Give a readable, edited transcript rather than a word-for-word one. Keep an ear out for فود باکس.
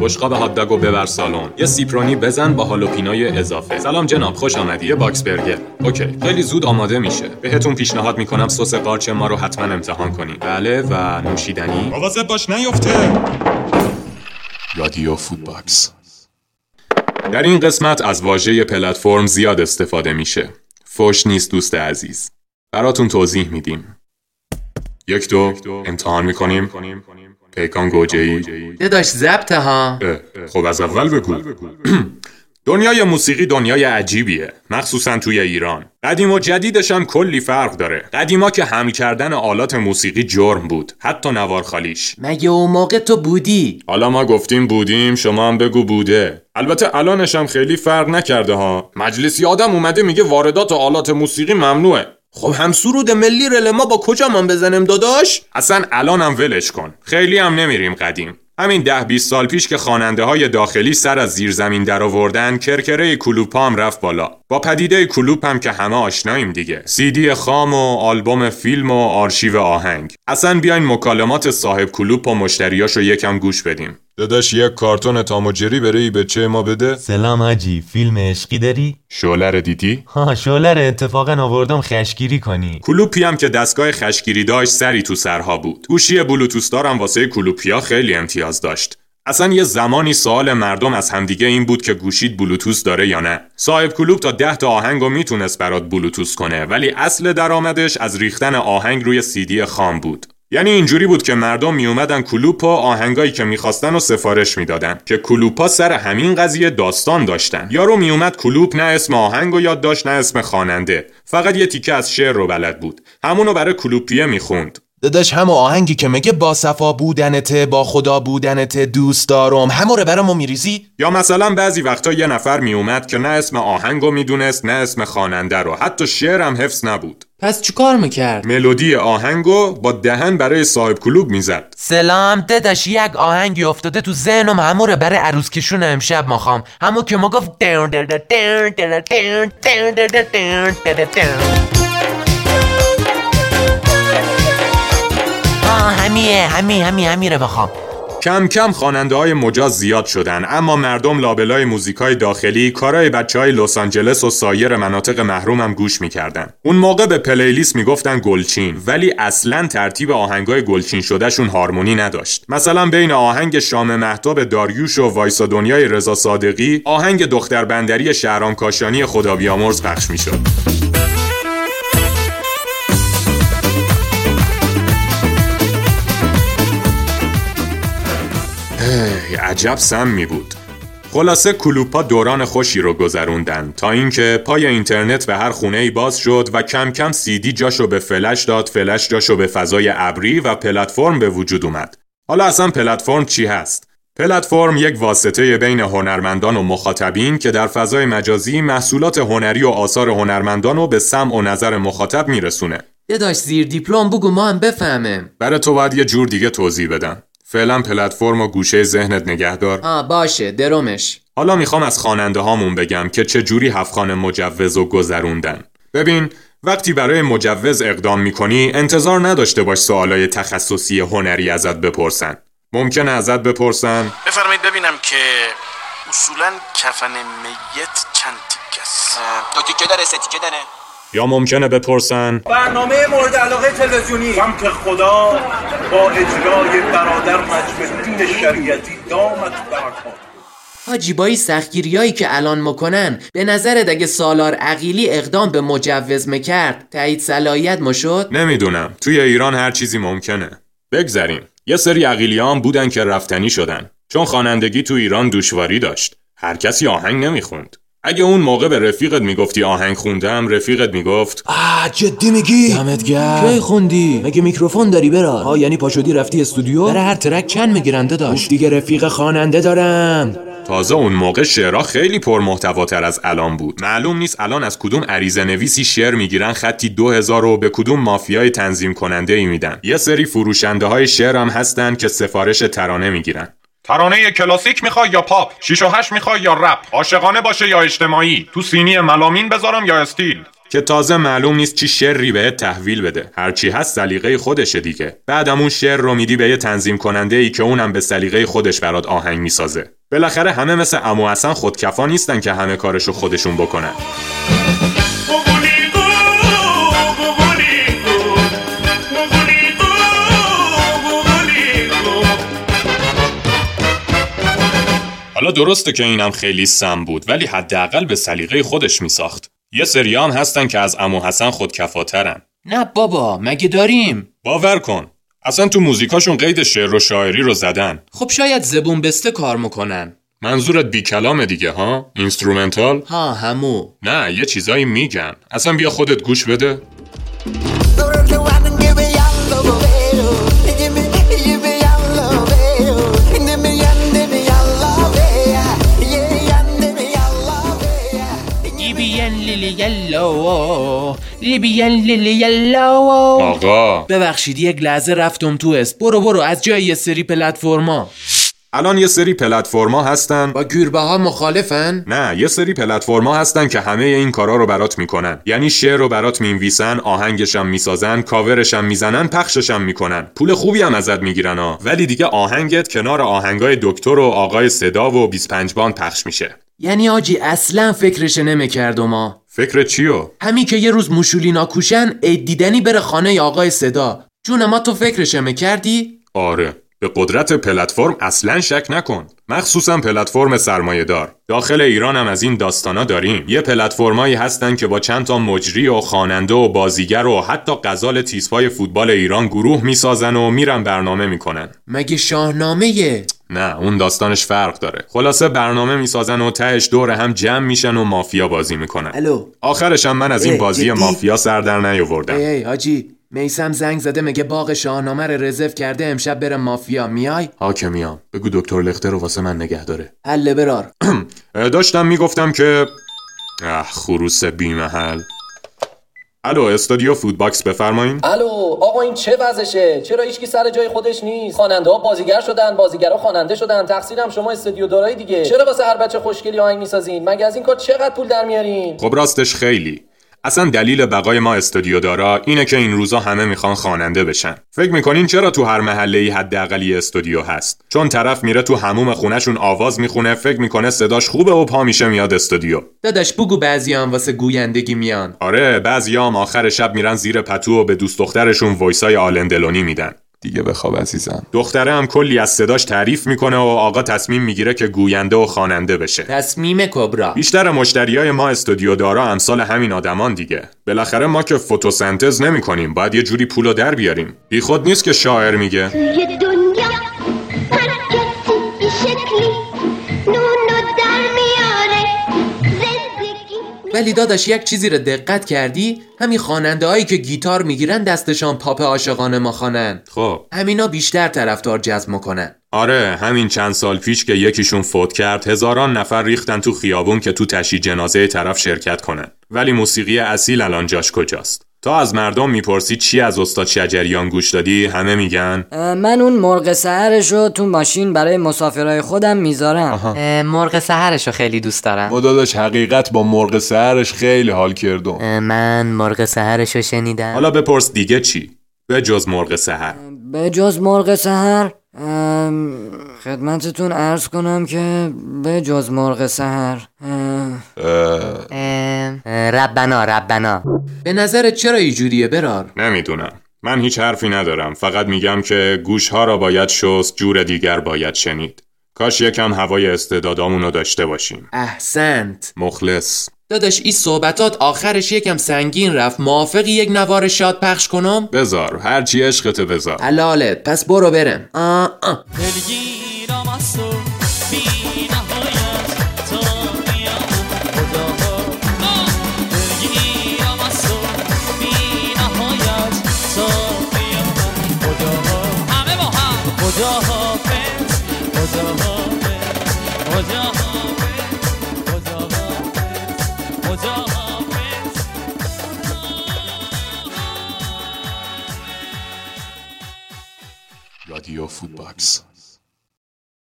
بشقاب هات‌داگو ببر سالن، یه سیپرونی بزن با هالوپینوی اضافه. سلام جناب، خوش آمدید. یه باکس برگر. اوکی، خیلی زود آماده میشه. بهتون پیشنهاد میکنم سس قارچ ما رو حتما امتحان کنید. بله، و نوشیدنی مواظب باش نیفته. رادیو فود باکس. در این قسمت از واژه پلتفرم زیاد استفاده میشه. فوش نیست دوست عزیز، براتون توضیح میدیم. یک دو امتحان میکنیم. پیکان گوجه‌ای داداش ضبط ها. خب از اول بگو. دنیای موسیقی دنیای عجیبیه، مخصوصا توی ایران. قدیم و جدیدش هم کلی فرق داره. قدیما که حمل کردن آلات موسیقی جرم بود، حتی نوار خالیش. مگه اون موقع تو بودی؟ حالا ما گفتیم بودیم، شما هم بگو بوده. البته الانش هم خیلی فرق نکرده ها. مجلسی آدم اومده میگه واردات آلات موسیقی ممنوعه. خب همسرود ملی رل ما با کجا من بزنم داداش؟ اصلا الانم ولش کن، خیلی هم نمیریم قدیم. همین 10-20 سال پیش که خواننده های داخلی سر از زیر زمین در آوردن، کرکره کلوپ هم رفت بالا. با پدیده کلوپ هم که همه آشناییم دیگه. CD خام و آلبوم فیلم و آرشیو آهنگ. اصلا بیاین مکالمات صاحب کلوپ و مشتریاشو یکم گوش بدیم. داداش یک کارتون تام و جری برای بچه ما بده. سلام حاجی، فیلم عشقی داری؟ شعله رو دیدی؟ ها شعله رو اتفاقا آوردم خشگیری کنی. کلوپی هم که دستگاه خشگیری داشت سری تو سرها بود. گوشی بلوتوث دارم واسه کلوپیا خیلی امتیاز داشت. اصلا یه زمانی سوال مردم از همدیگه این بود که گوشید بلوتوث داره یا نه. صاحب کلوپ تا 10 تا آهنگو میتونست برات بلوتوث کنه، ولی اصل درآمدش از ریختن آهنگ روی CD خام بود. یعنی اینجوری بود که مردم می اومدن کلوپ و آهنگایی که می‌خواستن و سفارش میدادن، که کلوپا سر همین قضیه داستان داشتن. یارو می اومد کلوپ نه اسم آهنگو یاد داشت نه اسم خواننده، فقط یه تیکه از شعر رو بلد بود، همونو برای کلوپیه میخوند. داداش هم آهنگی که میگه با صفا بودنت، با خدا بودنت، دوست دارم، همو رو برامو میریزی. یا مثلا بعضی وقتا یه نفر می اومد که نه اسم آهنگو میدونست نه اسم خواننده رو، حتی شعرم حفظ نبود. پس چیکار میکرد؟ ملودی آهنگو با دهن برای صاحب کلوب میزد. سلام داداش، یک آهنگی افتاده تو ذهنم، همو رو برای عروس کشون امشب میخوام، همو که ما گفت همیه رو بخوام. کم کم خواننده های مجاز زیاد شدن، اما مردم لابلای موزیکای داخلی کارای بچه های لس آنجلس و سایر مناطق محروم هم گوش میکردن. اون موقع به پلیلیست میگفتن گلچین، ولی اصلا ترتیب آهنگای گلچین شدهشون هارمونی نداشت. مثلا بین آهنگ شام مهتاب داریوش و وایسا دنیای رضا صادقی، آهنگ دختر بندری شهرام کاشانی خدا بیامرز پخش میشد. عجب سمی بود. خلاصه کلوپا دوران خوشی رو گذروندن، تا اینکه پای اینترنت به هر خونه‌ای باز شد و کم کم CD جاشو به فلش داد، فلش جاشو به فضای ابری و پلتفرم به وجود اومد. حالا اصلا پلتفرم چی هست؟ پلتفرم یک واسطه بین هنرمندان و مخاطبین که در فضای مجازی محصولات هنری و آثار هنرمندان رو به سمع و نظر مخاطب میرسونه. داداش زیر دیپلم بگو ما هم بفهمیم. برای تو باید یه جور دیگه توضیح بدم. فعلا پلتفرم و گوشه ذهنت نگهدار. باشه درمش. حالا میخوام از خواننده هامون بگم که چه جوری هفت‌خوان مجوز رو گذروندن. ببین وقتی برای مجوز اقدام میکنی انتظار نداشته باش سوالای تخصصی هنری ازت بپرسن. ممکنه ازت بپرسن بفرمایید ببینم که اصولا کفن میت چند تیکه است؟ دو تیکه داره، 3 تیکه داره. یا ممکنه بپرسن برنامه مورد علاقه تلویزیونی سمت خدا با اجرای برادر مجمع‌الدین شریعتی دامت برکات. حاجی با این سختگیریایی که الان میکنن، به نظرت اگه سالار عقیلی اقدام به مجوز میکرد تایید صلاحیت میشد؟ نمیدونم، توی ایران هر چیزی ممکنه. بگذریم. یه سری عقیلیان بودن که رفتنی شدن، چون خوانندگی تو ایران دشواری داشت. هر کسی آهنگ نمیخوند. اگه اون موقع به رفیقت میگفتی آهنگ خوندم، رفیقت میگفت جدی میگی؟ دمت گرم. کی خوندی؟ مگه میکروفون داری برا؟ یعنی پاشودی رفتی استودیو؟ برای هر ترک چند میگیرن داداش؟ دیگه رفیق خواننده دارم. تازه اون موقع شعرها خیلی پرمحتواتر از الان بود. معلوم نیست الان از کدوم عریضه نویسی شعر میگیرن خطی 2000 رو به کدوم مافیای تنظیم کننده ای میدن. یه سری فروشنده های شعر هم هستن که سفارش ترانه میگیرن. ترانه کلاسیک میخوای یا پاپ؟ 6/8 میخوای یا رپ؟ عاشقانه باشه یا اجتماعی؟ تو سینی ملامین بذارم یا استیل؟ که تازه معلوم نیست چی شری بهت تحویل بده. هرچی هست سلیقه خودشه دیگه. بعدم اون شعر رو میدی به یه تنظیم کننده ای که اونم به سلیقه خودش برات آهنگ میسازه. بالاخره همه مثل عمو حسن خودکفا نیستن که همه کارشو خودشون بکنن. حالا درسته که اینم خیلی سم بود، ولی حداقل به سلیقه خودش میساخت. یه سریام هستن که از عمو حسن خودکفاترن. نه بابا، مگه داریم؟ باور کن، اصلا تو موزیکاشون قید شعر و شاعری رو زدن. خب شاید زبون بسته کار میکنن. منظورت بی کلامه دیگه ها؟ اینسترومنتال؟ ها همو. نه یه چیزایی میگن، اصلا بیا خودت گوش بده. آقا ببخشید یک لحظه رفتم تو اس. برو از جای یه سری پلتفرما. الان یه سری پلتفرما هستن با گربه ها مخالفن؟ نه، یه سری پلتفرما هستن که همه این کارا رو برات میکنن. یعنی شعر رو برات مینویسن، آهنگش هم میسازن، کاورش هم میزنن، پخشش هم میکنن. پول خوبی هم ازت میگیرن ها، ولی دیگه آهنگت کنار آهنگای دکتر و آقای صدا و 25 باند پخش میشه. یعنی آجی اصلا فکرش نمیکردم ها. فکر چیو؟ همین که یه روز موشولینا کوشن عید دیدنی بره خانه آقای صدا. جون ما تو فکرش نمی‌کردی؟ آره، به قدرت پلتفرم اصلا شک نکن، مخصوصا پلتفرم سرمایه‌دار. داخل ایران هم از این داستانا داریم. یه پلتفرمایی هستن که با چند تا مجری و خواننده و بازیگر و حتی غزال تیزپای فوتبال ایران گروه میسازن و میرن برنامه میکنن. مگه شاهنامه‌یه؟ نه، اون داستانش فرق داره. خلاصه برنامه میسازن و تهش دور هم جمع میشن و مافیا بازی میکنن. الو. آخرش هم من از این بازی مافیا سر در نیاوردم. ای حاجی میسم زنگ زده میگه باغ شاهنامه رو رزرو کرده، امشب برم مافیا، میای؟ ها که میام. بگو دکتر لخته رو واسه من نگه داره. حله برار. داشتم میگفتم که خروس بی محل. الو، استودیو فود باکس بفرمایید. الو آقا، این چه وضعشه؟ چرا هیچکی سر جای خودش نیست؟ خواننده ها بازیگر شدن، بازیگرا خواننده شدن. تقصیرم شما استودیو دارای دیگه. چرا واسه هر بچه خوشگلی آهنگ میسازین؟ مگه از این کار چقدر پول در میارین؟ خب راستش خیلی. اصلا دلیل بقای ما استودیو دارا اینه که این روزا همه میخوان خواننده بشن. فکر میکنین چرا تو هر محله‌ای حداقل یه استودیو هست؟ چون طرف میره تو حموم خونه‌شون آواز میخونه، فکر میکنه صداش خوبه و پا میشه میاد استودیو. داداش بگو بعضیام واسه گویندگی میان. آره، بعضیام آخر شب میرن زیر پتو و به دوست دخترشون وایسای آلندلونی میدن. دیگه بخواب عزیزم. دختره هم کلی از صداش تعریف میکنه و آقا تصمیم میگیره که گوینده و خواننده بشه. تصمیم کبرا. بیشتر مشتریای ما استودیو دارا امثال همین آدمان دیگه. بالاخره ما که فتوسنتز نمیکنیم، باید یه جوری پولو در بیاریم. بی خود نیست که شاعر میگه یه دنیا حرکتی بی شکلی نونو در میاره زندگی. ولی داداش یک چیزی رو دقت کردی؟ همین خواننده هایی که گیتار میگیرن دستشان پاپ عاشقانه ما خوانن، خب همینا بیشتر طرفدار جذب میکنن. آره، همین چند سال پیش که یکیشون فوت کرد هزاران نفر ریختن تو خیابون که تو تشییع جنازه طرف شرکت کنن. ولی موسیقی اصیل الان جاش کجاست؟ تا از مردم میپرسی چی از استاد شجریان گوش دادی، همه میگن من اون مرغ سحرشو تو ماشین برای مسافرای خودم میذارم. مرغ سحرشو خیلی دوست دارم. و داداش حقیقت با مرغ سحرش خیلی حال کردم. من مرغ سحرشو شنیدم. حالا بپرس دیگه چی به جز مرغ سحر؟ به جز مرغ سحر خدمتتون عرض کنم که به جز مرغ سحر ربنا. به نظرت چرا اینجوریه برار؟ نمیدونم، من هیچ حرفی ندارم. فقط میگم که گوشها را باید شست، جور دیگر باید شنید. کاش یکم هوای استعدادامونو داشته باشیم. احسنت، مخلص. داداش این صحبتات آخرش یکم سنگین رفت. موافقی یک نوار شاد پخش کنم؟ بذار، هرچی عشقته بذار. حلالت، پس برو برم. رادیو فود باکس.